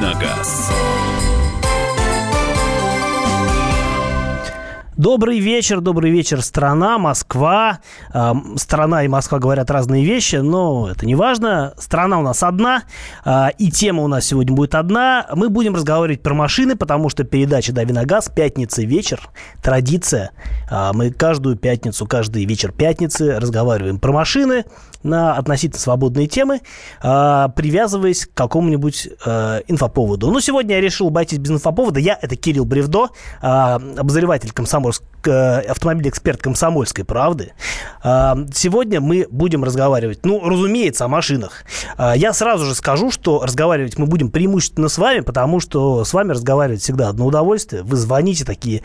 на газ. Добрый вечер, страна, Москва. Страна и Москва говорят разные вещи, но это не важно. Страна у нас одна, и тема у нас сегодня будет одна. Мы будем разговаривать про машины, потому что передача «Дави на газ» пятница вечер, традиция. Мы каждую пятницу, каждый вечер пятницы разговариваем про машины на относительно свободные темы, привязываясь к какому-нибудь инфоповоду. Но сегодня я решил обойтись без инфоповода. Я — это Кирилл Бревдо, обозреватель автомобиль-эксперт «Комсомольской правды». Сегодня мы будем разговаривать, разумеется, о машинах. Я сразу же скажу, что разговаривать мы будем преимущественно с вами, потому что с вами разговаривать всегда одно удовольствие. Вы звоните такие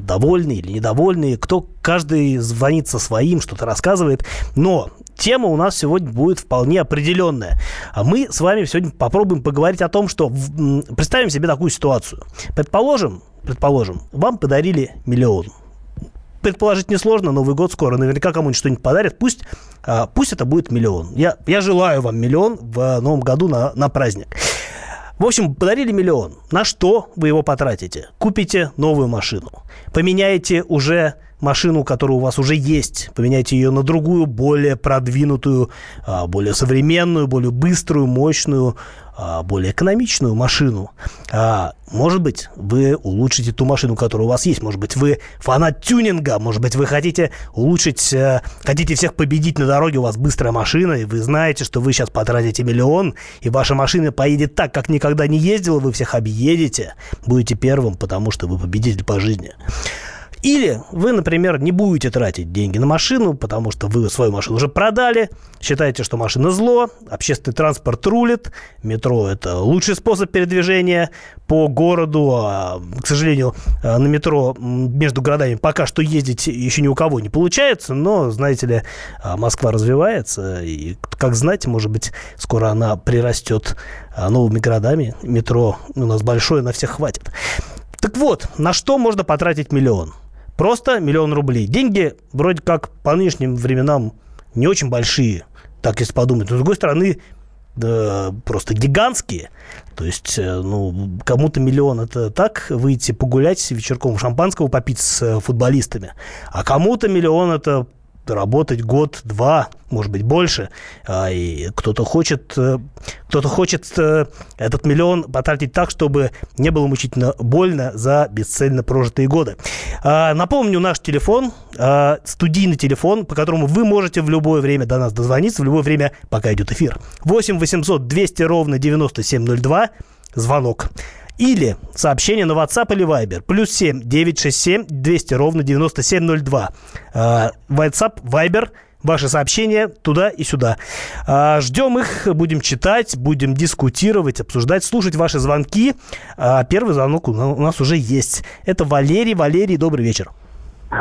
довольные или недовольные, каждый звонит со своим, что-то рассказывает. Но тема у нас сегодня будет вполне определенная. Мы с вами сегодня попробуем поговорить о том, что представим себе такую ситуацию. Предположим, вам подарили миллион. Предположить несложно, Новый год скоро. Наверняка кому-нибудь что-нибудь подарят. Пусть это будет миллион. Я желаю вам миллион в новом году на праздник. В общем, подарили миллион. На что вы его потратите? Купите новую машину. Поменяете уже машину, которая у вас уже есть. Поменяйте ее на другую, более продвинутую, более современную, более быструю, мощную, более экономичную машину. Может быть, вы улучшите ту машину, которая у вас есть. Может быть, вы фанат тюнинга. Может быть, вы хотите всех победить на дороге. У вас быстрая машина, и вы знаете, что вы сейчас потратите миллион, и ваша машина поедет так, как никогда не ездила. Вы всех объедете, будете первым, потому что вы победитель по жизни. Или вы, например, не будете тратить деньги на машину, потому что вы свою машину уже продали, считаете, что машина зло, общественный транспорт рулит, метро – это лучший способ передвижения по городу. К сожалению, на метро между городами пока что ездить еще ни у кого не получается, но, знаете ли, Москва развивается, и, как знаете, может быть, скоро она прирастет новыми городами. Метро у нас большое, на всех хватит. Так вот, на что можно потратить миллион? Просто миллион рублей. Деньги вроде как по нынешним временам не очень большие, так если подумать. Но, с другой стороны, да, просто гигантские. То есть, кому-то миллион – это так, выйти погулять вечерком шампанского попить с футболистами. А кому-то миллион – это работать год-два, может быть, больше. И кто-то хочет этот миллион потратить так, чтобы не было мучительно больно за бесцельно прожитые годы. Напомню, наш телефон, студийный телефон, по которому вы можете в любое время до нас дозвониться, в любое время, пока идет эфир. 8 800 200 ровно 9702, звонок. Или сообщение на WhatsApp или Viber. Плюс 7 967 200 ровно 9702. WhatsApp, Viber. Ваши сообщения туда и сюда. Ждем их, будем читать, будем дискутировать, обсуждать, слушать ваши звонки. Первый звонок у нас уже есть. Это Валерий. Валерий, добрый вечер.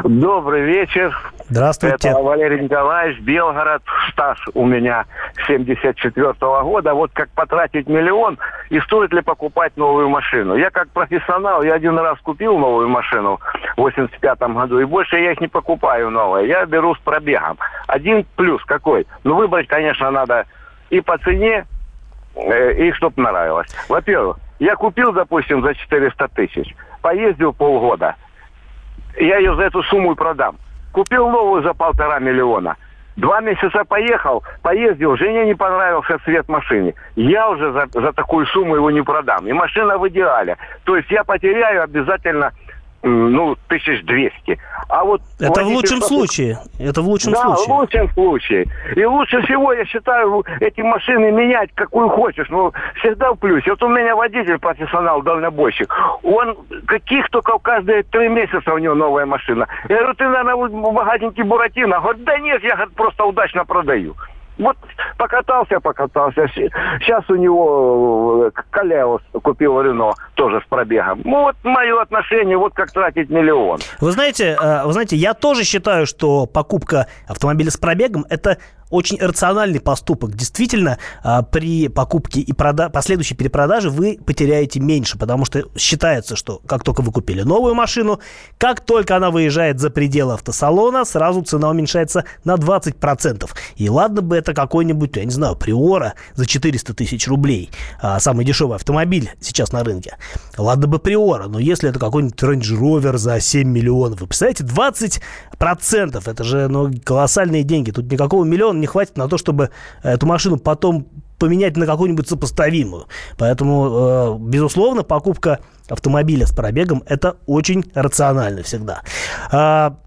Добрый вечер. Здравствуйте. Это Валерий Николаевич, Белгород. Стаж у меня 74-го года. Вот как потратить миллион и стоит ли покупать новую машину. Я как профессионал, я один раз купил новую машину в 85-м году, и больше я их не покупаю новые. Я беру с пробегом. Один плюс какой? Выбрать, конечно, надо и по цене, и чтобы нравилось. Во-первых, я купил, допустим, за 400 тысяч, поездил полгода. Я ее за эту сумму и продам. Купил новую за 1,5 миллиона. 2 месяца поехал, поездил, жене не понравился цвет машины. Я уже за такую сумму его не продам. И машина в идеале. То есть я потеряю обязательно 1200. А вот это в лучшем случае. Да, в лучшем случае. И лучше всего, я считаю, эти машины менять, какую хочешь. Всегда в плюсе. Вот у меня водитель профессионал, дальнобойщик. Он только каждые 3 месяца у него новая машина. Я говорю, ты, наверное, богатенький Буратино. Говорит, да нет, я просто удачно продаю. Вот покатался. Сейчас у него Koleos купил Renault, тоже с пробегом. Вот мое отношение, вот как тратить миллион. Вы знаете, я тоже считаю, что покупка автомобиля с пробегом – это очень рациональный поступок. Действительно, при покупке и последующей перепродаже вы потеряете меньше, потому что считается, что как только вы купили новую машину, как только она выезжает за пределы автосалона, сразу цена уменьшается на 20%. И ладно бы это какой-нибудь, я не знаю, Priora за 400 тысяч рублей, самый дешевый автомобиль сейчас на рынке. Ладно бы Priora, но если это какой-нибудь Range Rover за 7 миллионов, вы представляете, 20%, это же колоссальные деньги, тут никакого миллиона не хватит на то, чтобы эту машину потом поменять на какую-нибудь сопоставимую. Поэтому, безусловно, покупка автомобиля с пробегом — это очень рационально всегда.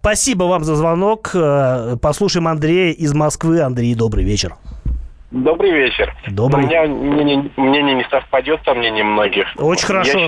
Спасибо вам за звонок. Послушаем Андрея из Москвы. Андрей, добрый вечер. Добрый вечер. Добрый. У меня мнение не совпадет со мнением многих. Очень хорошо.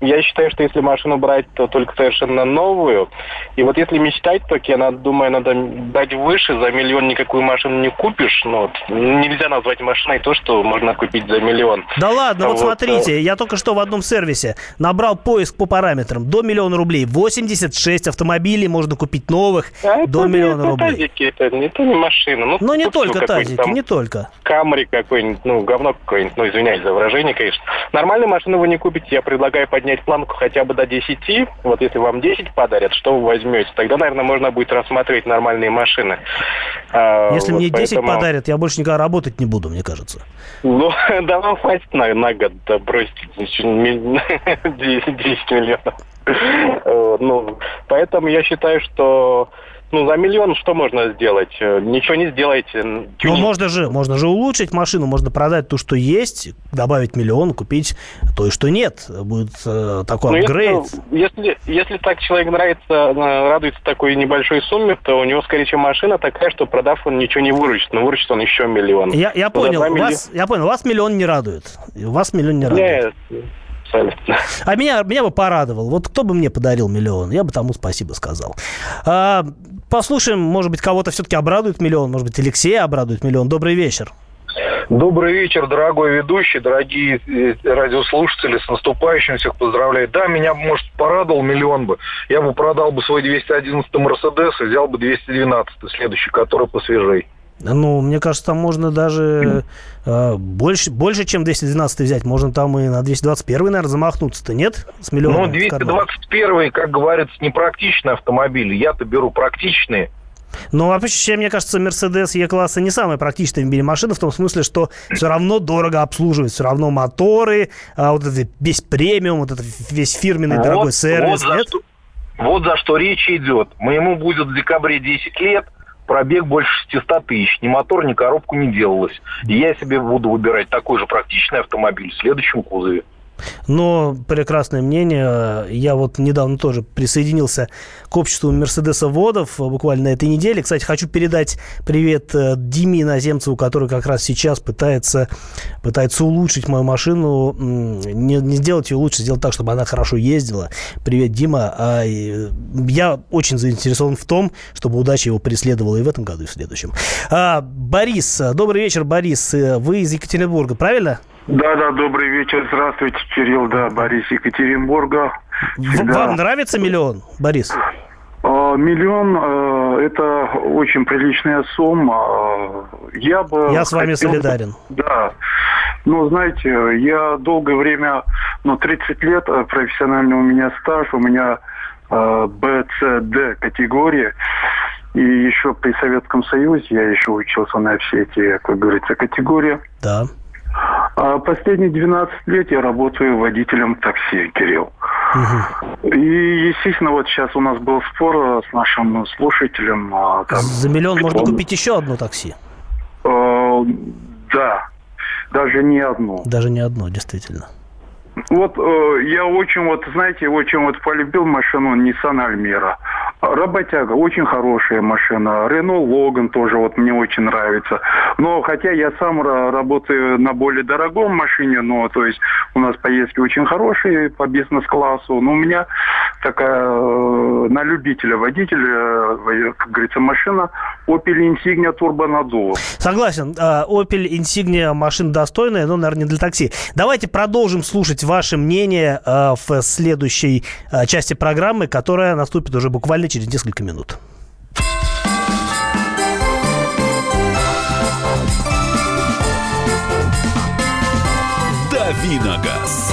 Я считаю, что если машину брать, то только совершенно новую. И вот если мечтать, то, я думаю, надо дать выше. За миллион никакую машину не купишь. Ну, вот, нельзя назвать машиной то, что можно купить за миллион. Да ладно, вот смотрите. Я только что в одном сервисе набрал поиск по параметрам. До миллиона рублей. 86 автомобилей можно купить новых до миллиона рублей. Тазики, это не машина. Ну не только тазики, там, не только. Камри какой-нибудь, говно какое-нибудь. Извиняюсь за выражение, конечно. Нормальную машину вы не купите. Я предлагаю поднять планку хотя бы до 10. Вот если вам 10 подарят, что вы возьмете? Тогда, наверное, можно будет рассматривать нормальные машины. Если мне 10 подарят, я больше никогда работать не буду, мне кажется. Ну, да вам хватит на год, бросьте 10 миллионов. Поэтому я считаю, что за миллион что можно сделать? Ничего не сделаете. Ну, можно же улучшить машину, можно продать ту, что есть, добавить миллион, купить то, что нет. Будет такой апгрейд. Если так человек радуется такой небольшой сумме, то у него, скорее, чем машина такая, что продав, он ничего не выручит, но выручит он еще миллион. Я понял, вас миллион не радует. Нет. А меня бы порадовал. Вот кто бы мне подарил миллион, я бы тому спасибо сказал. Послушаем, может быть, кого-то все-таки обрадует миллион, может быть, Алексея обрадует миллион. Добрый вечер. Добрый вечер, дорогой ведущий, дорогие радиослушатели, с наступающим всех поздравляю. Да, меня, может, порадовал миллион бы. Я бы продал бы свой 211-й Мерседес и взял бы 212-й, следующий, который посвежей. Ну, мне кажется, там можно даже больше, чем 212 взять. Можно там и на 221, наверное, замахнуться-то, нет? С миллионом. Ну, 221, как говорится, непрактичный автомобиль. Я-то беру практичные. Ну, вообще, мне кажется, Mercedes E-класса не самая практичная машина, в том смысле, что все равно дорого обслуживать, все равно моторы, вот это весь премиум, вот это весь фирменный дорогой сервис, нет? Вот за что речь идет. Моему будет в декабре 10 лет. Пробег больше 600 тысяч. Ни мотор, ни коробку не делалось. И я себе буду выбирать такой же практичный автомобиль в следующем кузове. Но прекрасное мнение. Я вот недавно тоже присоединился к обществу мерседесоводов буквально на этой неделе. Кстати, хочу передать привет Диме Иноземцеву, который как раз сейчас пытается улучшить мою машину. Не сделать ее лучше, сделать так, чтобы она хорошо ездила. Привет, Дима. Я очень заинтересован в том, чтобы удача его преследовала и в этом году, и в следующем. Борис. Добрый вечер, Борис. Вы из Екатеринбурга, правильно? Да, добрый вечер. Здравствуйте, Кирилл. Да, Борис, Екатеринбурга. Вам нравится миллион, Борис? Миллион – это очень приличная сумма. Я с вами солидарен. Да. Ну, знаете, я долгое время, 30 лет профессиональный у меня стаж, у меня БЦД категория. И еще при Советском Союзе я еще учился на все эти, как говорится, категории. Да. Последние 12 лет я работаю водителем такси, Кирилл. Угу. И, естественно, вот сейчас у нас был спор с нашим слушателем. За миллион можно купить еще одно такси? Да, даже не одно. Даже не одно, действительно. Вот я очень полюбил машину Nissan Almera. Работяга, очень хорошая машина. Renault Logan тоже мне очень нравится. Но хотя я сам работаю на более дорогом машине, то есть у нас поездки очень хорошие по бизнес-классу, но у меня такая на любителя водителя, как говорится, машина Opel Insignia Turbo надула. Согласен, Opel Insignia машина достойная, но, наверное, не для такси. Давайте продолжим слушать ваше мнение в следующей части программы, которая наступит уже буквально через несколько минут. «Дави на газ».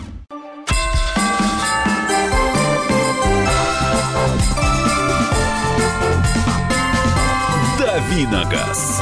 «Дави на газ».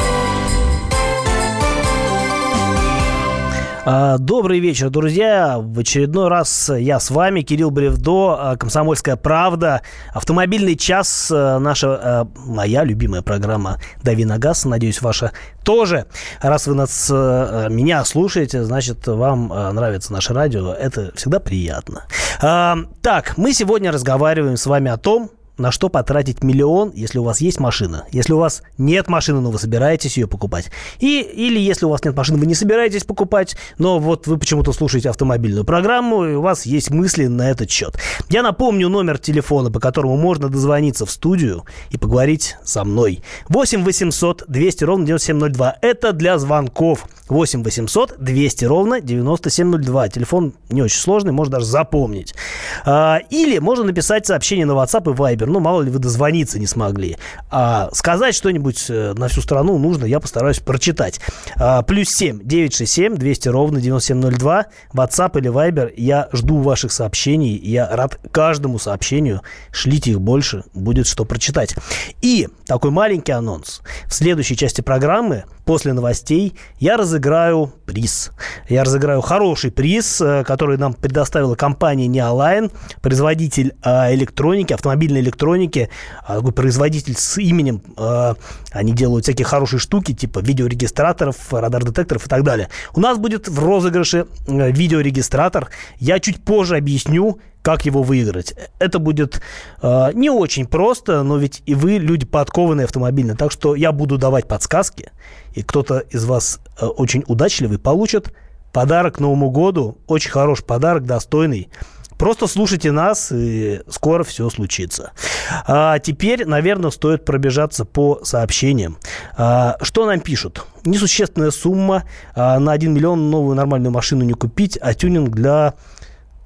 Добрый вечер, друзья. В очередной раз я с вами, Кирилл Бревдо, «Комсомольская правда», автомобильный час, наша, моя любимая программа «Дави на газ». Надеюсь, ваша тоже. Раз вы меня слушаете, значит, вам нравится наше радио. Это всегда приятно. Так, мы сегодня разговариваем с вами о том, на что потратить миллион, если у вас есть машина. Если у вас нет машины, но вы собираетесь ее покупать. Или если у вас нет машины, вы не собираетесь покупать, но вот вы почему-то слушаете автомобильную программу, и у вас есть мысли на этот счет. Я напомню номер телефона, по которому можно дозвониться в студию и поговорить со мной. 8 800 200 ровно 9702. Это для звонков. 8 800 200 ровно 9702. Телефон не очень сложный, можно даже запомнить. Или можно написать сообщение на WhatsApp и Viber. Ну, мало ли вы дозвониться не смогли. А сказать что-нибудь на всю страну нужно, я постараюсь прочитать. Плюс 7 967 200 ровно 9702. WhatsApp или Viber. Я жду ваших сообщений. Я рад каждому сообщению. Шлите их больше, будет что прочитать. И такой маленький анонс. В следующей части программы, после новостей, я разыграю приз. Я разыграю хороший приз, который нам предоставила компания Neoline, производитель электроники, автомобильной электроники, производитель с именем. Они делают всякие хорошие штуки, типа видеорегистраторов, радар-детекторов и так далее. У нас будет в розыгрыше видеорегистратор. Я чуть позже объясню, как его выиграть. Это будет не очень просто, но ведь и вы люди подкованные автомобильно, так что я буду давать подсказки, и кто-то из вас очень удачливый получит подарок к Новому году. Очень хороший подарок, достойный. Просто слушайте нас, и скоро все случится. А теперь, наверное, стоит пробежаться по сообщениям. Что нам пишут? Несущественная сумма. На 1 миллион новую нормальную машину не купить, а тюнинг для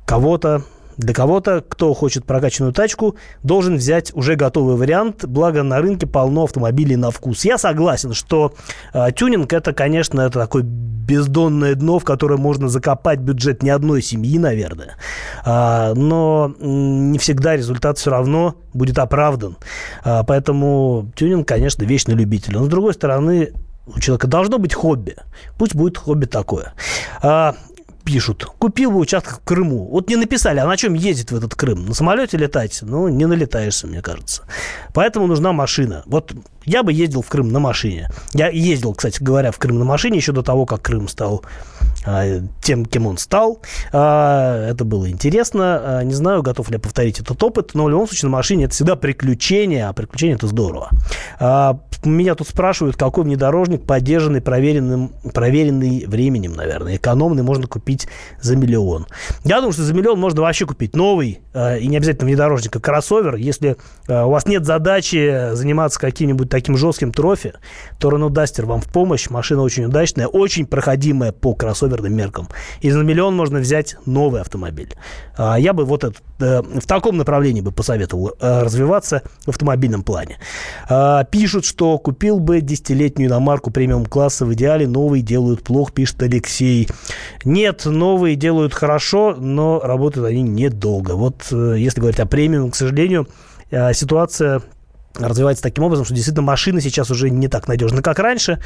кого-то. Для кого-то, кто хочет прокачанную тачку, должен взять уже готовый вариант, благо на рынке полно автомобилей на вкус. Я согласен, что тюнинг – это, конечно, это такое бездонное дно, в которое можно закопать бюджет ни одной семьи, наверное. Но не всегда результат все равно будет оправдан. Поэтому тюнинг, конечно, вечный любитель. Но, с другой стороны, у человека должно быть хобби. Пусть будет хобби такое. Пишут, купил бы участок в Крыму. Вот не написали, а на чем ездить в этот Крым? На самолете летать? Ну, не налетаешься, мне кажется. Поэтому нужна машина. Вот я бы ездил в Крым на машине. Я ездил, кстати говоря, в Крым на машине еще до того, как Крым стал тем, кем он стал. Это было интересно. Не знаю, готов ли я повторить этот опыт, но в любом случае на машине это всегда приключение, а приключение это здорово. Меня тут спрашивают, какой внедорожник, поддержанный, проверенный временем, наверное, экономный, можно купить за миллион. Я думаю, что за миллион можно вообще купить новый и не обязательно внедорожник, а кроссовер. Если у вас нет задачи заниматься каким-нибудь таким жестким трофе, то Renault Duster вам в помощь. Машина очень удачная, очень проходимая по кроссоверным меркам. И за миллион можно взять новый автомобиль. Я бы вот в таком направлении бы посоветовал развиваться в автомобильном плане. Пишут, что купил бы 10-летнюю иномарку премиум-класса. В идеале новые делают плохо, пишет Алексей. Нет, новые делают хорошо, но работают они недолго. Вот если говорить о премиуме, к сожалению, ситуация развивается таким образом, что действительно машины сейчас уже не так надежны, как раньше.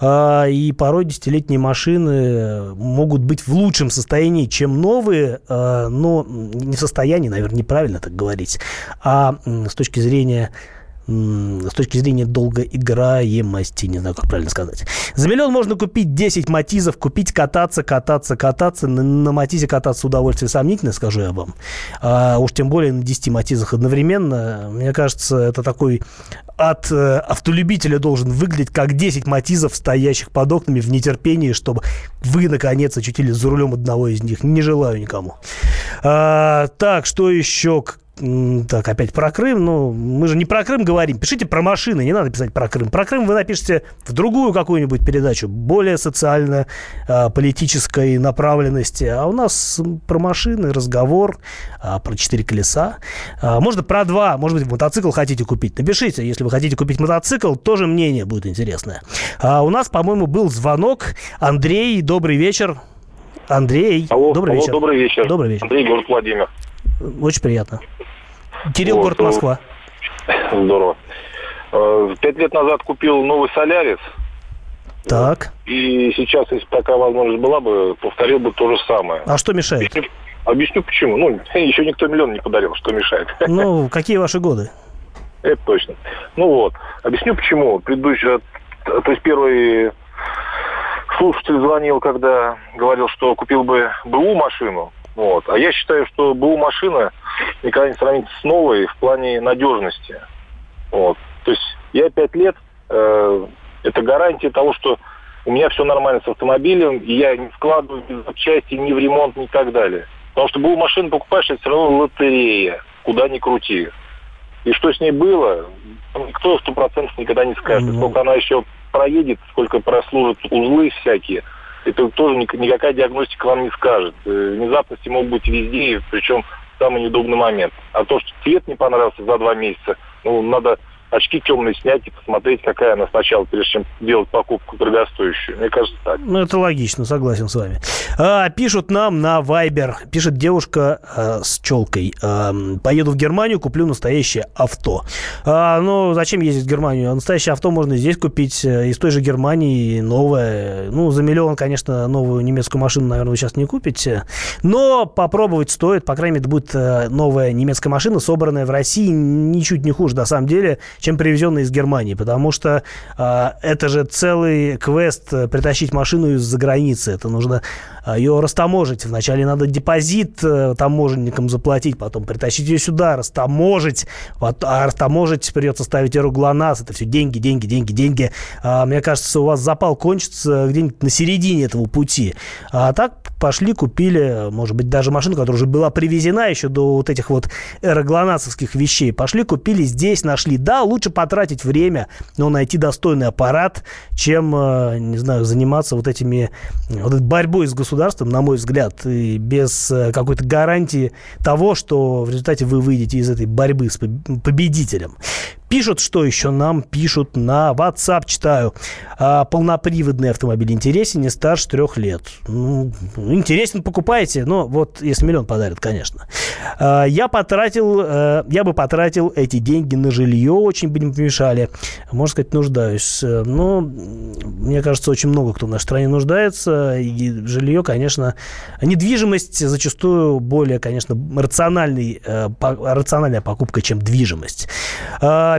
И порой 10-летние машины могут быть в лучшем состоянии, чем новые, но не в состоянии, наверное, неправильно так говорить, а с точки зрения с точки зрения долгоиграемости, не знаю, как правильно сказать. За миллион можно купить 10 Матизов, купить, кататься. На Матизе кататься удовольствие сомнительно, скажу я вам. А уж тем более на 10 Матизах одновременно. Мне кажется, это такой ад автолюбителя должен выглядеть, как 10 Матизов, стоящих под окнами в нетерпении, чтобы вы, наконец, очутились за рулем одного из них. Не желаю никому. Так, что еще... Так, опять про Крым. Ну, мы же не про Крым говорим. Пишите про машины, не надо писать про Крым. Про Крым вы напишите в другую какую-нибудь передачу, более социально-политической направленности. А у нас про машины разговор, про 4 колеса. Можно про 2. Может быть, мотоцикл хотите купить. Напишите, если вы хотите купить мотоцикл, тоже мнение будет интересное. У нас, по-моему, был звонок. Андрей, добрый вечер. Андрей, алло, добрый, алло, вечер. Добрый вечер. Добрый вечер. Андрей, город Владимир. Очень приятно. Кирилл, вот, город Москва. Здорово. 5 лет назад купил новый Solaris. Так. И сейчас, если такая возможность была бы, повторил бы то же самое. А что мешает? Объясню почему. Ну, еще никто миллион не подарил, что мешает. Ну, какие ваши годы? Это точно. Ну вот. Объясню почему. Предыдущий, то есть первый слушатель звонил, когда говорил, что купил бы БУ машину. Вот. А я считаю, что БУ-машина никогда не сравнится с новой в плане надежности. Вот. То есть я 5 лет, это гарантия того, что у меня все нормально с автомобилем, и я не вкладываю ни в запчасти, ни в ремонт, ни так далее. Потому что БУ-машину покупаешь, это все равно лотерея, куда ни крути. И что с ней было, никто 100% никогда не скажет. Mm-hmm. Сколько она еще проедет, сколько прослужат узлы всякие. Это тоже никакая диагностика вам не скажет. Внезапности могут быть везде, причем самый неудобный момент. А то, что цвет не понравился за 2 месяца, ну, надо очки темные снять и посмотреть, какая она сначала, прежде чем делать покупку дорогостоящую. Мне кажется, так. Ну, это логично, согласен с вами. Пишут нам на Viber, пишет девушка с челкой. Поеду в Германию, куплю настоящее авто. Ну, зачем ездить в Германию? Настоящее авто можно здесь купить, из той же Германии, новое. Ну, за миллион, конечно, новую немецкую машину, наверное, вы сейчас не купите. Но попробовать стоит. По крайней мере, это будет новая немецкая машина, собранная в России, ничуть не хуже, на самом деле, чем привезенные из Германии, потому что это же целый квест притащить машину из-за границы. Это нужно ее растаможить. Вначале надо депозит таможенникам заплатить, потом притащить ее сюда, растаможить. А растаможить придется ставить эру ГЛОНАСС. Это все деньги. Мне кажется, у вас запал кончится где-нибудь на середине этого пути. А так пошли, купили, может быть, даже машину, которая уже была привезена еще до вот этих вот эры ГЛОНАССовских вещей. Пошли, купили, здесь нашли. Да, лучше потратить время, но найти достойный аппарат, чем, не знаю, заниматься вот этой борьбой с государством, на мой взгляд, и без какой-то гарантии того, что в результате вы выйдете из этой борьбы с победителем. Пишут, что еще нам пишут на WhatsApp, читаю. Полноприводный автомобиль интересен, не старше 3 лет. Ну, интересен, покупайте, но вот если миллион подарят, конечно. Я бы потратил эти деньги на жилье, очень бы не помешали. Можно сказать, нуждаюсь. Но мне кажется, очень много кто в нашей стране нуждается. И жилье, конечно, недвижимость зачастую более, конечно, рациональная покупка, чем движимость.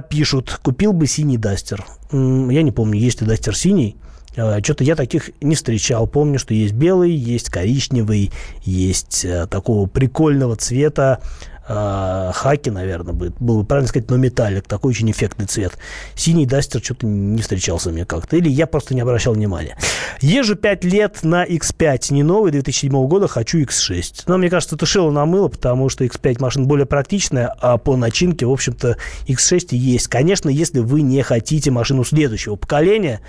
Пишут, купил бы синий Duster. Я не помню, есть ли Duster синий. Что-то я таких не встречал. Помню, что есть белый, есть коричневый, есть такого прикольного цвета. Хаки, наверное, было бы правильно сказать, но металлик. Такой очень эффектный цвет. Синий Duster что-то не встречался мне как-то. Или я просто не обращал внимания. Езжу 5 лет на X5. Не новый, 2007 года, хочу X6. Но мне кажется, это шило на мыло, потому что X5 машина более практичная, а по начинке, в общем-то, X6 и есть. Конечно, если вы не хотите машину следующего поколения,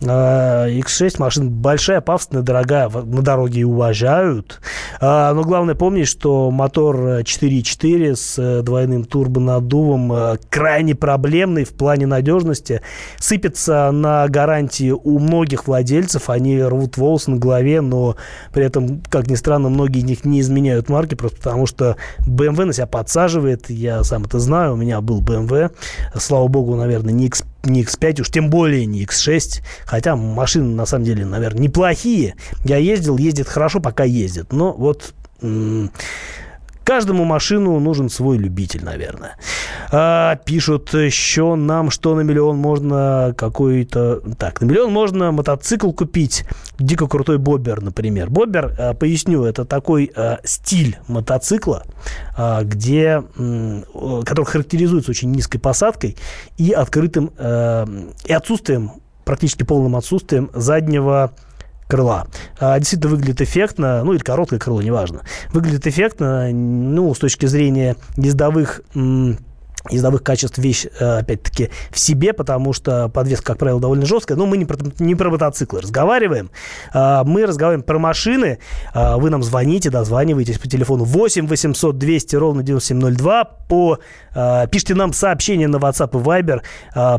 X6 машина большая, пафосная, дорогая. На дороге уважают. Но главное помнить, что мотор 4.4 с двойным турбонаддувом крайне проблемный в плане надежности. Сыпется на гарантии у многих владельцев. Они рвут волосы на голове, но при этом, как ни странно, многие из них не изменяют марки, просто потому что BMW на себя подсаживает. Я сам это знаю. У меня был BMW. Слава богу, наверное, не X5, уж тем более не X6. Хотя машины, на самом деле, наверное, неплохие. Я ездит хорошо, пока ездит. Но вот... Каждому машину нужен свой любитель, наверное. Пишут еще нам, что на миллион можно какой-то... Так, на миллион можно мотоцикл купить. Дико крутой боббер, например. Боббер, поясню, это такой стиль мотоцикла, который характеризуется очень низкой посадкой и открытым... и отсутствием, практически полным отсутствием заднего... крыла. Действительно выглядит эффектно, ну или короткое крыло, неважно. Выглядит эффектно, ну, с точки зрения ездовых качеств вещь, опять-таки, в себе, потому что подвеска, как правило, довольно жесткая. Но мы не про мотоциклы разговариваем. Мы разговариваем про машины. Вы нам звоните, дозваниваетесь по телефону 8 800 200 ровно 9702. Пишите нам сообщение на WhatsApp и Viber.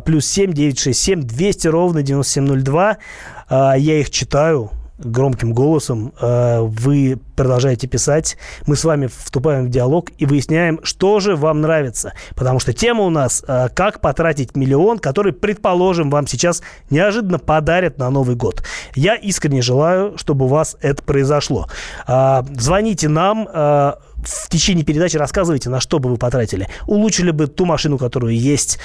Плюс 7 967 200 ровно 9702. Я их читаю громким голосом. Вы продолжаете писать. Мы с вами вступаем в диалог и выясняем, что же вам нравится. Потому что тема у нас «Как потратить миллион», который, предположим, вам сейчас неожиданно подарят на Новый год. Я искренне желаю, чтобы у вас это произошло. Звоните нам. В течение передачи рассказывайте, на что бы вы потратили. Улучшили бы ту машину, которую есть,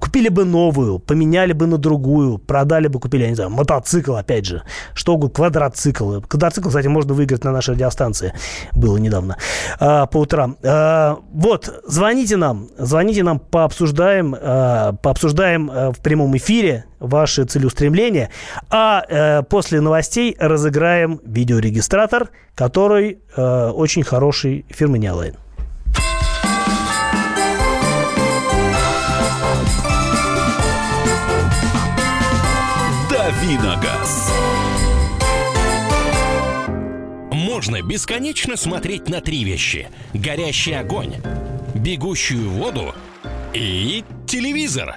купили бы новую, поменяли бы на другую, продали бы, купили, я не знаю, мотоцикл, опять же, что угодно, квадроцикл. Квадроцикл, кстати, можно выиграть на нашей радиостанции. Было недавно по утрам. Вот, звоните нам, пообсуждаем в прямом эфире ваши целеустремления, а после новостей разыграем видеорегистратор, который очень хороший, фирмы Neoline. Дави на газ. Можно бесконечно смотреть на три вещи: горящий огонь, бегущую воду и телевизор.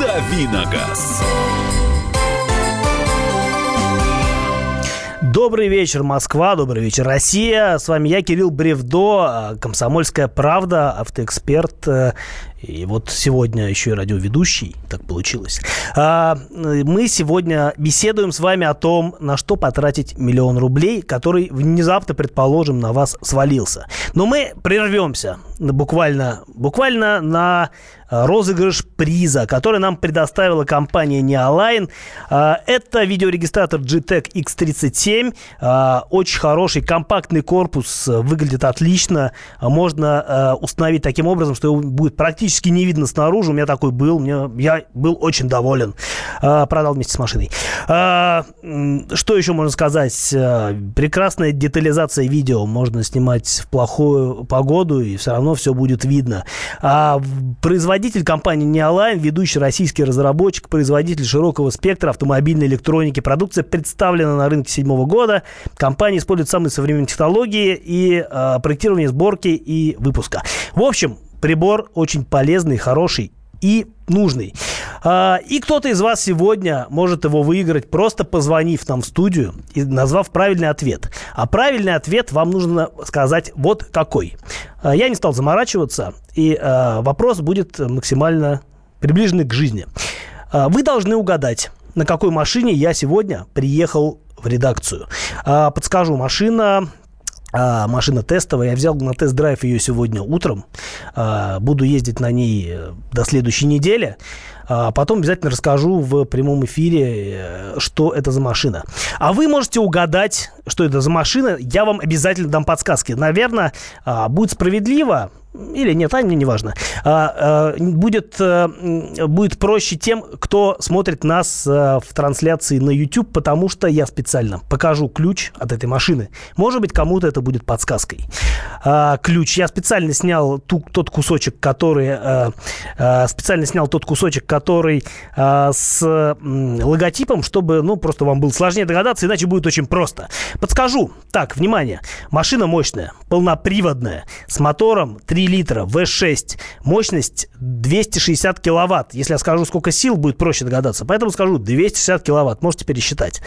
Дави на газ. Добрый вечер, Москва, добрый вечер, Россия. С вами я, Кирилл Бревдо, «Комсомольская правда», автоэксперт. И вот сегодня еще и радиоведущий, так получилось. Мы сегодня беседуем с вами о том, на что потратить миллион рублей, который внезапно, предположим, на вас свалился. Но мы прервемся буквально на розыгрыш приза, который нам предоставила компания Neoline. Это видеорегистратор GTEC X37. Очень хороший, компактный корпус, выглядит отлично. Можно установить таким образом, что его будет практически не видно снаружи. У меня такой был. Я был очень доволен. Продал вместе с машиной. Что еще можно сказать? Прекрасная детализация видео. Можно снимать в плохую погоду, и все равно все будет видно. Производитель компании Neoline, ведущий российский разработчик, производитель широкого спектра автомобильной электроники. Продукция представлена на рынке 2007 года. Компания использует самые современные технологии и проектирование, сборки и выпуска. В общем, прибор очень полезный, хороший и нужный. И кто-то из вас сегодня может его выиграть, просто позвонив нам в студию и назвав правильный ответ. А правильный ответ вам нужно сказать вот какой. Я не стал заморачиваться, и вопрос будет максимально приближенный к жизни. Вы должны угадать, на какой машине я сегодня приехал в редакцию. Подскажу, машина тестовая. Я взял на тест-драйв ее сегодня утром. Буду ездить на ней до следующей недели. Потом обязательно расскажу в прямом эфире, что это за машина. А вы можете угадать, что это за машина. Я вам обязательно дам подсказки. Наверное, будет справедливо, или нет, а мне не важно, будет проще тем, кто смотрит нас в трансляции на YouTube, потому что я специально покажу ключ от этой машины. Может быть, кому-то это будет подсказкой. Ключ. Я специально снял тот кусочек, который с логотипом, чтобы, просто вам было сложнее догадаться, иначе будет очень просто. Подскажу. Так, внимание. Машина мощная, полноприводная, с мотором 3 литра, V6, мощность 260 киловатт. Если я скажу, сколько сил, будет проще догадаться. Поэтому скажу 260 киловатт. Можете пересчитать.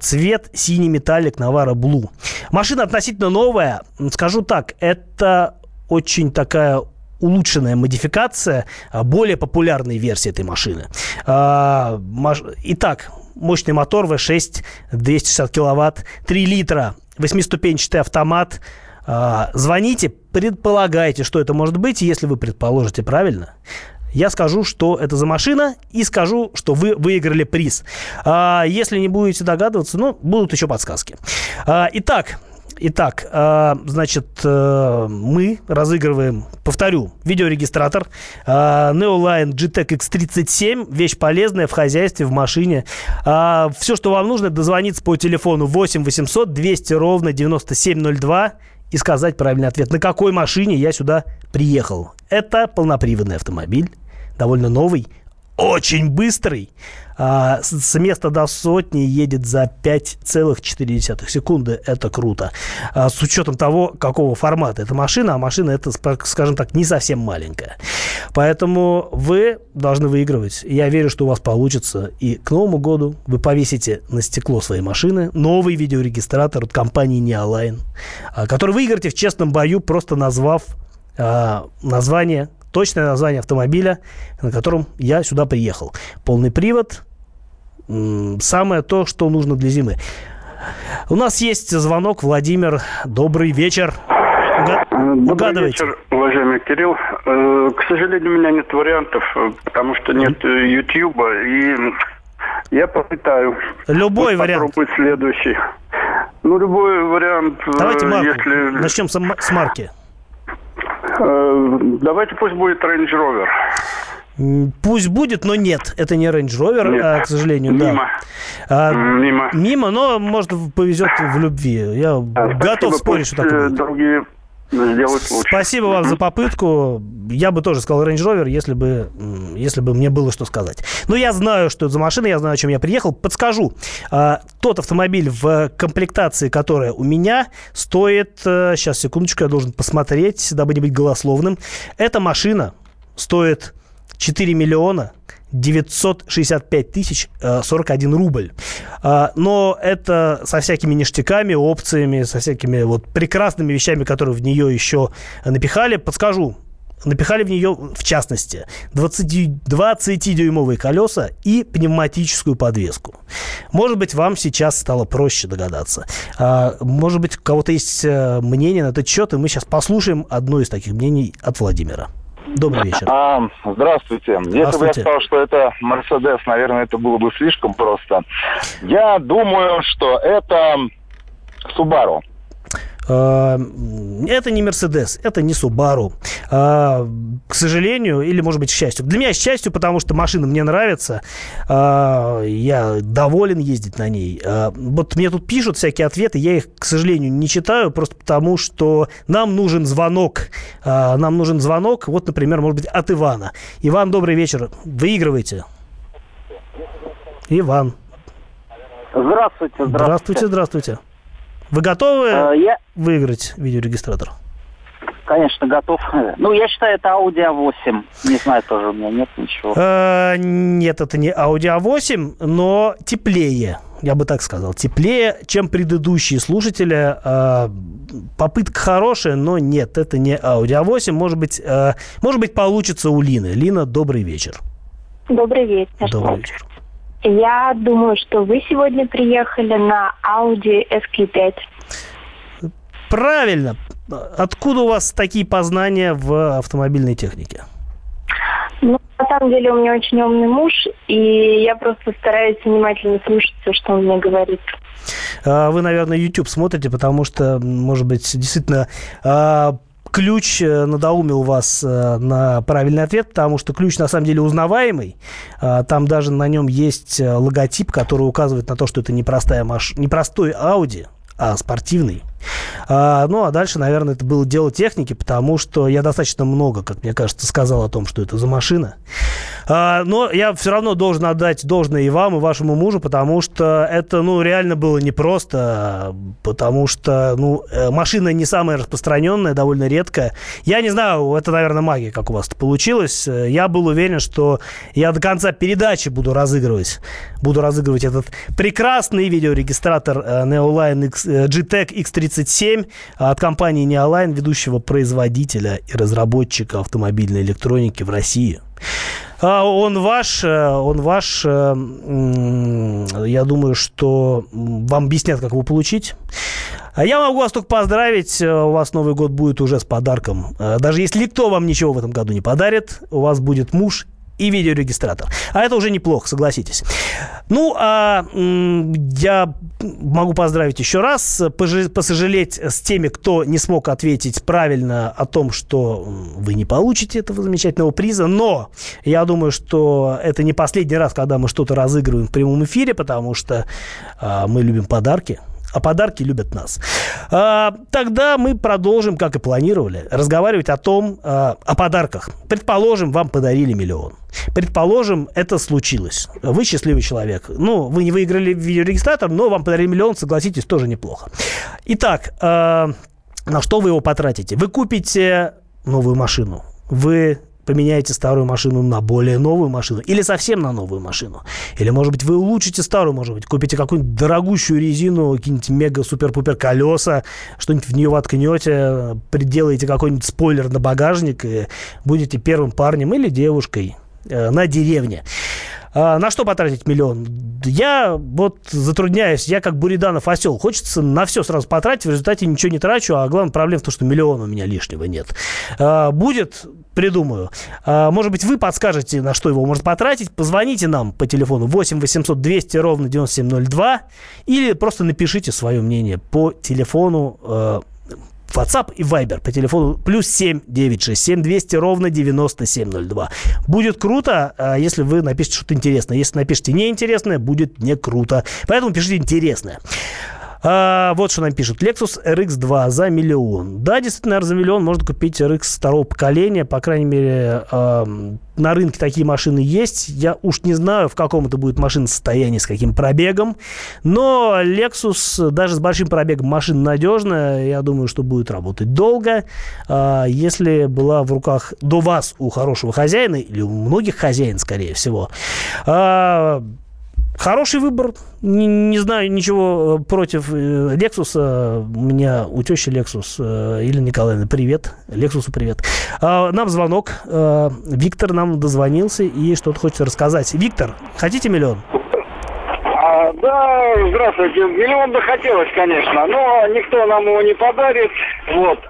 Цвет синий металлик Navara Blue. Машина относительно новая. Скажу так, это очень такая улучшенная модификация более популярной версии этой машины. Итак, мощный мотор V6, 260 киловатт, 3 литра, 8-ступенчатый автомат. Звоните, предполагайте, что это может быть. Если вы предположите правильно, я скажу, что это за машина, и скажу, что вы выиграли приз. Если не будете догадываться, будут еще подсказки. Итак, мы разыгрываем, повторю, видеорегистратор Neoline GTEC X37. Вещь полезная в хозяйстве, в машине. Все, что вам нужно, дозвониться по телефону 8 800 200 9702 и сказать правильный ответ. На какой машине я сюда приехал? Это полноприводный автомобиль, довольно новый, очень быстрый. С места до сотни едет за 5,4 секунды. Это круто. С учетом того, какого формата эта машина. А машина эта, скажем так, не совсем маленькая. Поэтому вы должны выигрывать. Я верю, что у вас получится. И к Новому году вы повесите на стекло своей машины новый видеорегистратор от компании Neoline, который выиграете в честном бою, просто назвав точное название автомобиля, на котором я сюда приехал. Полный привод. Самое то, что нужно для зимы. У нас есть звонок. Владимир, добрый вечер. Добрый вечер, уважаемый Кирилл. К сожалению, у меня нет вариантов, потому что нет Ютьюба, и я попытаю. Любой вариант. Попробую следующий. Любой вариант. Давайте начнем с марки. Давайте пусть будет Range Rover. Пусть будет, но нет, это не Range Rover, к сожалению. Мимо. Да. Мимо, но, может, повезет в любви. Я готов спорить, что так будет. Другие сделают лучше. Спасибо вам за попытку. Я бы тоже сказал Range Rover, если бы мне было что сказать. Но я знаю, что это за машина, я знаю, о чем я приехал. Подскажу. Тот автомобиль, в комплектации, которая у меня, стоит... Сейчас, секундочку, я должен посмотреть, дабы не быть голословным. Эта машина стоит 4 миллиона 965 тысяч 41 рубль. Но это со всякими ништяками, опциями, со всякими прекрасными вещами, которые в нее еще напихали. Подскажу. Напихали в нее, в частности, 20-дюймовые колеса и пневматическую подвеску. Может быть, вам сейчас стало проще догадаться. Может быть, у кого-то есть мнение на этот счет, и мы сейчас послушаем одно из таких мнений от Владимира. Добрый вечер. Здравствуйте. Если бы я сказал, что это Mercedes, наверное, это было бы слишком просто. Я думаю, что это Subaru. Это не Мерседес, это не Субару, к сожалению, или, может быть, к счастью. Для меня к счастью, потому что машина мне нравится, я доволен ездить на ней. Мне тут пишут всякие ответы, я их, к сожалению, не читаю, просто потому что нам нужен звонок. Например, может быть, от Ивана. Иван, добрый вечер, выигрывайте. Иван. Здравствуйте. Вы готовы выиграть видеорегистратор? Конечно, готов. Я считаю, это Audi A8. Не знаю, тоже у меня нет ничего. Нет, это не Audi A8, но теплее. Я бы так сказал. Теплее, чем предыдущие слушатели. Попытка хорошая, но нет, это не Audi A8. Может быть, получится у Лины. Лина, добрый вечер. Добрый вечер. Добрый вечер. Я думаю, что вы сегодня приехали на Audi SQ5. Правильно. Откуда у вас такие познания в автомобильной технике? На самом деле, у меня очень умный муж, и я просто стараюсь внимательно слушать все, что он мне говорит. Вы, наверное, YouTube смотрите, потому что, может быть, действительно... ключ надоумил вас на правильный ответ, потому что ключ на самом деле узнаваемый. Там даже на нем есть логотип, который указывает на то, что это непростой Audi, а спортивный. Ну, а дальше, наверное, это было дело техники, потому что я достаточно много, как мне кажется, сказал о том, что это за машина. Но я все равно должен отдать должное и вам, и вашему мужу, потому что это, реально было непросто, потому что, машина не самая распространенная, довольно редкая. Я не знаю, это, наверное, магия, как у вас это получилось. Я был уверен, что я до конца передачи буду разыгрывать этот прекрасный видеорегистратор Neoline GTEC X37 от компании Neoline, ведущего производителя и разработчика автомобильной электроники в России. Он ваш. Я думаю, что вам объяснят, как его получить. Я могу вас только поздравить. У вас Новый год будет уже с подарком. Даже если никто вам ничего в этом году не подарит, у вас будет муж и видеорегистратор. А это уже неплохо, согласитесь. Я могу поздравить еще раз, посожалеть с теми, кто не смог ответить правильно о том, что вы не получите этого замечательного приза. Но я думаю, что это не последний раз, когда мы что-то разыгрываем в прямом эфире, потому что мы любим подарки. А подарки любят нас. Тогда мы продолжим, как и планировали, разговаривать о подарках. Предположим, вам подарили 1 миллион. Предположим, это случилось. Вы счастливый человек. Вы не выиграли видеорегистратор, но вам подарили 1 миллион, согласитесь, тоже неплохо. Итак, на что вы его потратите? Вы купите новую машину. Вы поменяете старую машину на более новую машину или совсем на новую машину. Или, может быть, вы улучшите старую, может быть, купите какую-нибудь дорогущую резину, какие-нибудь мега-супер-пупер колеса, что-нибудь в нее воткнете, приделаете какой-нибудь спойлер на багажник и будете первым парнем или девушкой на деревне. На что потратить 1 миллион? Я затрудняюсь. Я как Буриданов осел. Хочется на все сразу потратить, в результате ничего не трачу, а главная проблема в том, что 1 миллион у меня лишнего нет. Будет, придумаю. Может быть, вы подскажете, на что его можно потратить. Позвоните нам по телефону 8 800 200 9702 или просто напишите свое мнение по телефону WhatsApp и Viber по телефону +7 967 200 9702. Будет круто, если вы напишете что-то интересное. Если напишите неинтересное, будет не круто. Поэтому пишите интересное. Вот что нам пишут. Lexus RX2 за 1 миллион. Да, действительно, наверное, за 1 миллион можно купить RX второго поколения. По крайней мере, на рынке такие машины есть. Я уж не знаю, в каком это будет машина состоянии, с каким пробегом. Но Lexus даже с большим пробегом машина надежная. Я думаю, что будет работать долго. Если была в руках до вас у хорошего хозяина, или у многих хозяин, скорее всего, хороший выбор. Не знаю ничего против Lexus. У меня у тещи Lexus. Елена Николаевна, привет. Lexus'у привет. Нам звонок. Виктор нам дозвонился и что-то хочет рассказать. Виктор, хотите 1 миллион? Да, здравствуйте. 1 миллион бы хотелось, конечно, но никто нам его не подарит.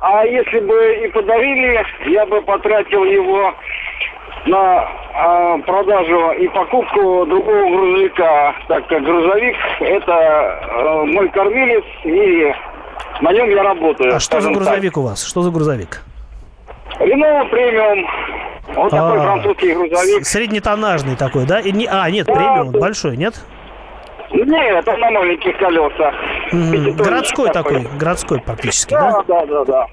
А если бы и подарили, я бы потратил его на продажу и покупку другого грузовика, так как грузовик – это мой кормилец, и на нем я работаю. А что за грузовик у вас? Что за грузовик? Renault Premium. Вот такой французский грузовик. Среднетоннажный такой, да? Нет, Premium, большой, нет? Нет, он на маленьких колесах. Городской такой, городской практически, да? Да.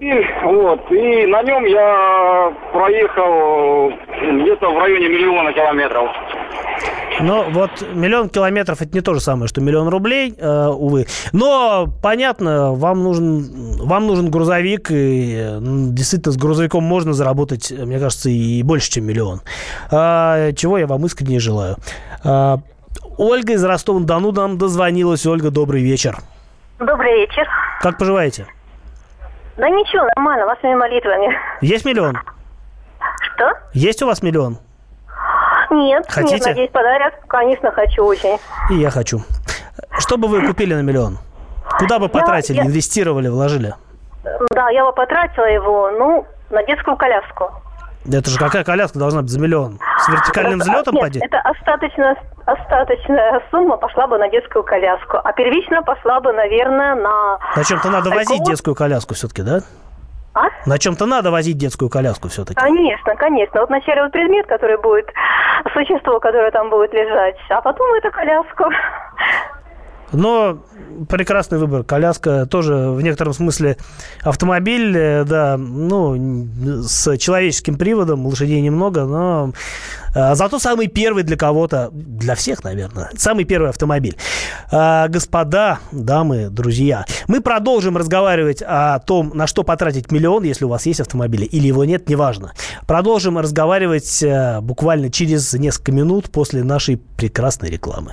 И на нем я проехал где-то в районе 1 миллиона километров. 1 миллион километров это не то же самое, что 1 миллион рублей, увы. Но понятно, вам нужен грузовик, и действительно с грузовиком можно заработать, мне кажется, и больше, чем 1 миллион. Чего я вам искренне желаю. Ольга из Ростова-на-Дону нам дозвонилась. Ольга, добрый вечер. Добрый вечер. Как поживаете? Да ничего, нормально, вашими молитвами. Есть 1 миллион? Что? Есть у вас 1 миллион? Нет. Хотите? Нет, надеюсь, подарят. Конечно, хочу очень. И я хочу. Что бы вы купили на 1 миллион? Куда бы потратили, инвестировали, вложили? Да, я бы потратила его, на детскую коляску. Это же какая коляска должна быть за миллион? С вертикальным взлетом пойдет? Это остаточная сумма пошла бы на детскую коляску. А первично пошла бы, наверное, на... На чем-то надо возить детскую коляску все-таки, да? А? На чем-то надо возить детскую коляску все-таки. Конечно, конечно. Вот вначале вот предмет, который будет, существо, которое там будет лежать, а потом эту коляску. Но прекрасный выбор. Коляска тоже в некотором смысле автомобиль, да, ну, с человеческим приводом, лошадей немного, но зато самый первый для кого-то, для всех, наверное, самый первый автомобиль. Господа, дамы, друзья, мы продолжим разговаривать о том, на что потратить миллион, если у вас есть автомобиль или его нет, неважно. Продолжим разговаривать буквально через несколько минут после нашей прекрасной рекламы.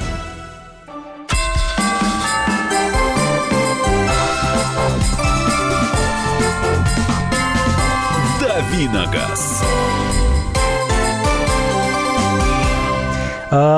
Дави на газ.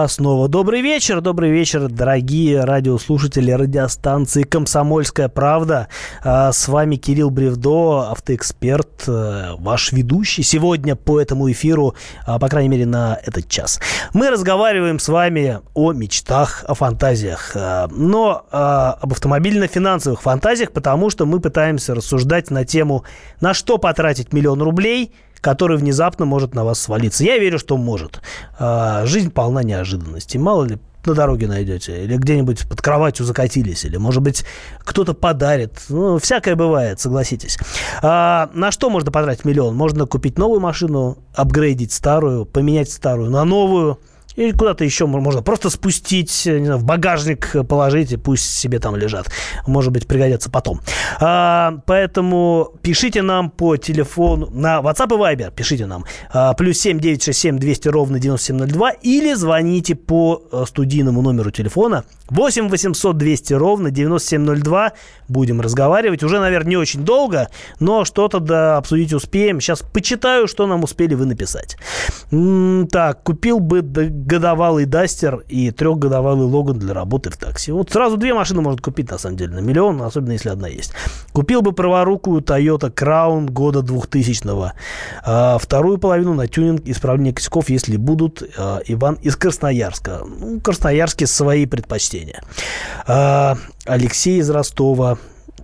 Снова добрый вечер, дорогие радиослушатели радиостанции «Комсомольская правда». С вами Кирилл Бревдо, автоэксперт, ваш ведущий сегодня по этому эфиру, по крайней мере, на этот час. Мы разговариваем с вами о мечтах, о фантазиях, но об автомобильно-финансовых фантазиях, потому что мы пытаемся рассуждать на тему «На что потратить миллион рублей?», который внезапно может на вас свалиться. Я верю, что может. Жизнь полна неожиданностей. Мало ли, на дороге найдете, или где-нибудь под кроватью закатились, или, может быть, кто-то подарит. Ну, всякое бывает, согласитесь. На что можно потратить миллион? Можно купить новую машину, апгрейдить старую, поменять старую на новую. Или куда-то еще можно просто спустить, не знаю, в багажник положить, и пусть себе там лежат. Может быть, пригодятся потом. Поэтому пишите нам по телефону на WhatsApp и Viber. Пишите нам. +7 967 200 ровно 9702. Или звоните по студийному номеру телефона 8 800 200 ровно 9702. Будем разговаривать. Уже, наверное, не очень долго, но что-то да обсудить успеем. Сейчас почитаю, что нам успели вы написать. Так, купил бы годовалый Duster и трехгодовалый Logan для работы в такси. Вот сразу две машины можно купить, на самом деле, на миллион, особенно если одна есть. Купил бы праворукую Toyota Crown года 2000-го. Вторую половину на тюнинг, исправление косяков, если будут. Иван из Красноярска. Ну, красноярские свои предпочтения. Алексей из Ростова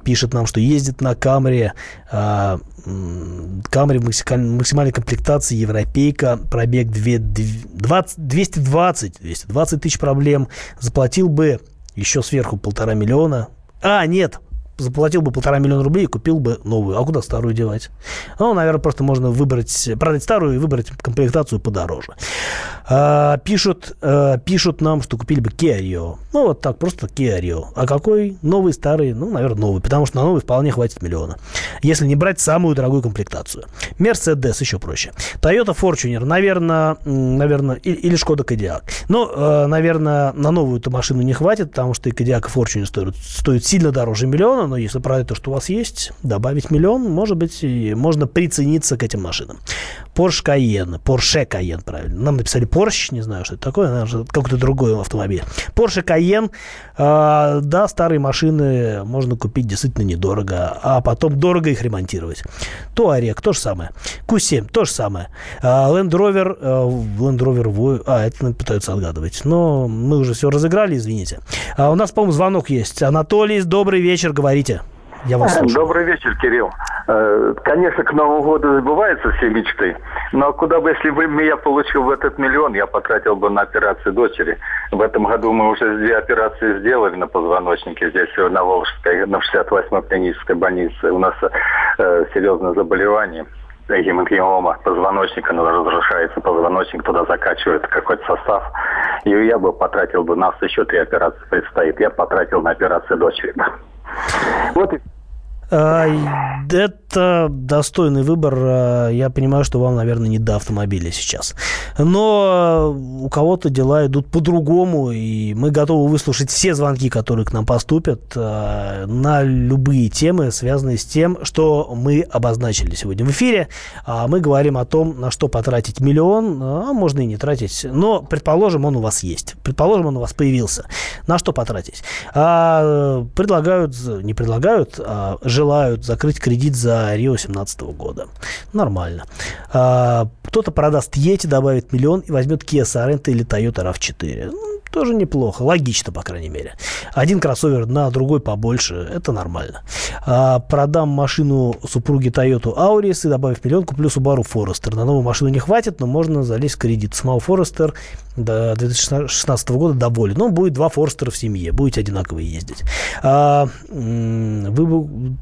пишет нам, что ездит на Camry. Камри в максимальной комплектации, европейка, пробег 220 тысяч проблем. Заплатил бы еще сверху 1,5 миллиона. А, нет, заплатил бы 1,5 миллиона рублей и купил бы новую. А куда старую девать? Ну, наверное, просто можно выбрать, продать старую и выбрать комплектацию подороже. Пишут нам, что купили бы Kia Rio. Ну, вот так, просто Kia Rio. А какой? Новый, старый? Ну, наверное, новый, потому что на новый вполне хватит миллиона, если не брать самую дорогую комплектацию. Mercedes еще проще. Toyota Fortuner, наверное, или Skoda Kodiaq. Но, наверное, на новую-то машину не хватит, потому что и Kodiaq, и Fortuner стоят сильно дороже миллиона. Но если про то, что у вас есть, добавить миллион, может быть, и можно прицениться к этим машинам. Porsche Cayenne, правильно. Нам написали Porsche, не знаю, что это такое, наверное, какой-то другой автомобиль. Porsche Cayenne, да, старые машины можно купить действительно недорого, а потом дорого их ремонтировать. Touareg, то же самое. Q7, то же самое. Land Rover, это пытаются отгадывать. Но мы уже все разыграли, извините. У нас, по-моему, звонок есть. Анатолий, добрый вечер, говорите. Я вас слушаю. Добрый вечер, Кирилл. Конечно, к Новому году сбываются все мечты, но куда бы, если бы я получил этот миллион, я потратил бы на операцию дочери. В этом году мы уже 2 операции сделали на позвоночнике здесь, на Волжской, на 68-й клинической больнице. У нас серьезное заболевание. Гематома позвоночника, она разрушается, позвоночник, туда закачивает какой-то состав. И я бы потратил бы, у нас еще 3 операции предстоит, я потратил на операцию дочери. Вот и... Это достойный выбор. Я понимаю, что вам, наверное, не до автомобиля сейчас. Но у кого-то дела идут по-другому, и мы готовы выслушать все звонки, которые к нам поступят, на любые темы, связанные с тем, что мы обозначили сегодня в эфире. Мы говорим о том, на что потратить миллион, а можно и не тратить. Но, предположим, он у вас есть. Предположим, он у вас появился. На что потратить? Желают закрыть кредит за Рио 2017 года. Нормально. Кто-то продаст Йети, добавит миллион и возьмет Kia Sorento или Toyota RAV4. Тоже неплохо. Логично, по крайней мере. Один кроссовер на другой побольше. Это нормально. Продам машину супруге Toyota Auris и, добавив миллион, куплю Subaru Forester. На новую машину не хватит, но можно залезть в кредит. Самого Forester до 2016 года доволен. Ну, будет два Forester в семье. Будете одинаковые ездить.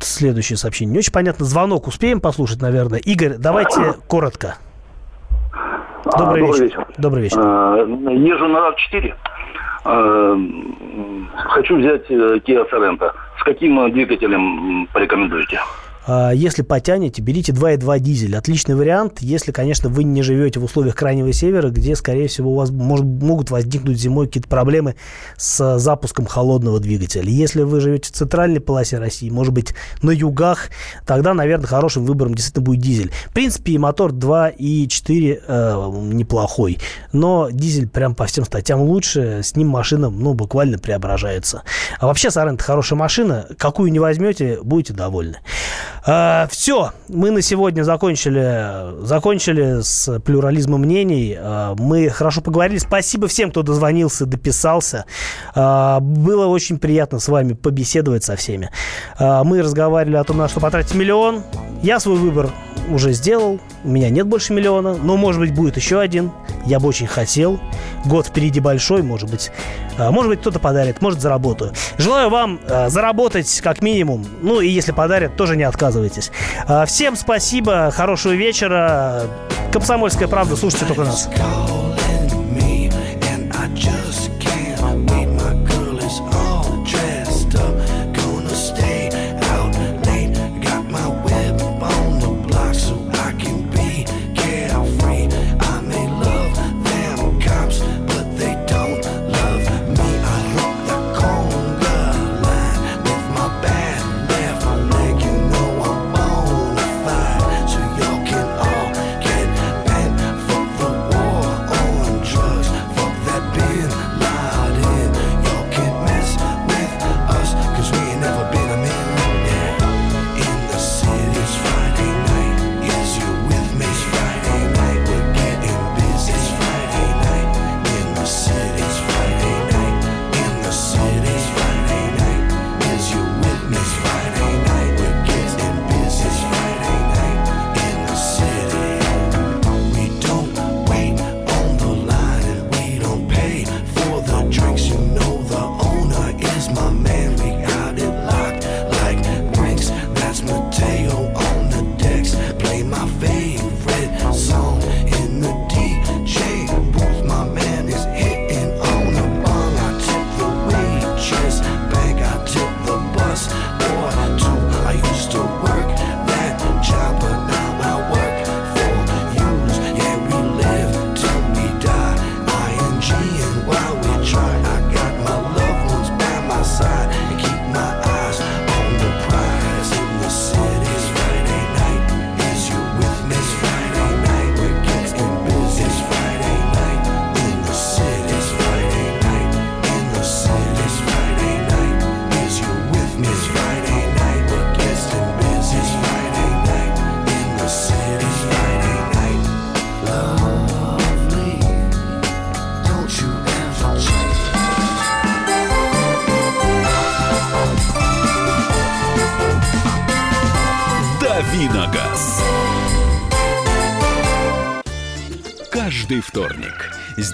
Следующее сообщение. Не очень понятно. Звонок успеем послушать, наверное. Игорь, давайте коротко. Добрый вечер. Добрый вечер. Езжу на RAV4. Хочу взять Kia Sorento. С каким двигателем порекомендуете? Если потянете, берите 2.2 дизель. Отличный вариант, если, конечно, вы не живете в условиях Крайнего Севера, где, скорее всего, у вас могут возникнуть зимой какие-то проблемы с запуском холодного двигателя. Если вы живете в центральной полосе России, может быть, на югах, тогда, наверное, хорошим выбором действительно будет дизель. В принципе, и мотор 2.4 неплохой, но дизель прям по всем статьям лучше, с ним машина, буквально преображается. А вообще, Sorento хорошая машина, какую не возьмете, будете довольны. Все, мы на сегодня закончили с плюрализмом мнений. Мы хорошо поговорили. Спасибо всем, кто дозвонился, дописался. Было очень приятно с вами побеседовать со всеми. Мы разговаривали о том, на что потратить миллион. Я свой выбор уже сделал. У меня нет больше миллиона, но, может быть, будет еще один. Я бы очень хотел. Год впереди большой, может быть. Может быть, кто-то подарит, может, заработаю. Желаю вам заработать как минимум. Ну, и если подарят, тоже не отказывайтесь. Всем спасибо, хорошего вечера. «Комсомольская правда», слушайте только нас. Каждый вторник с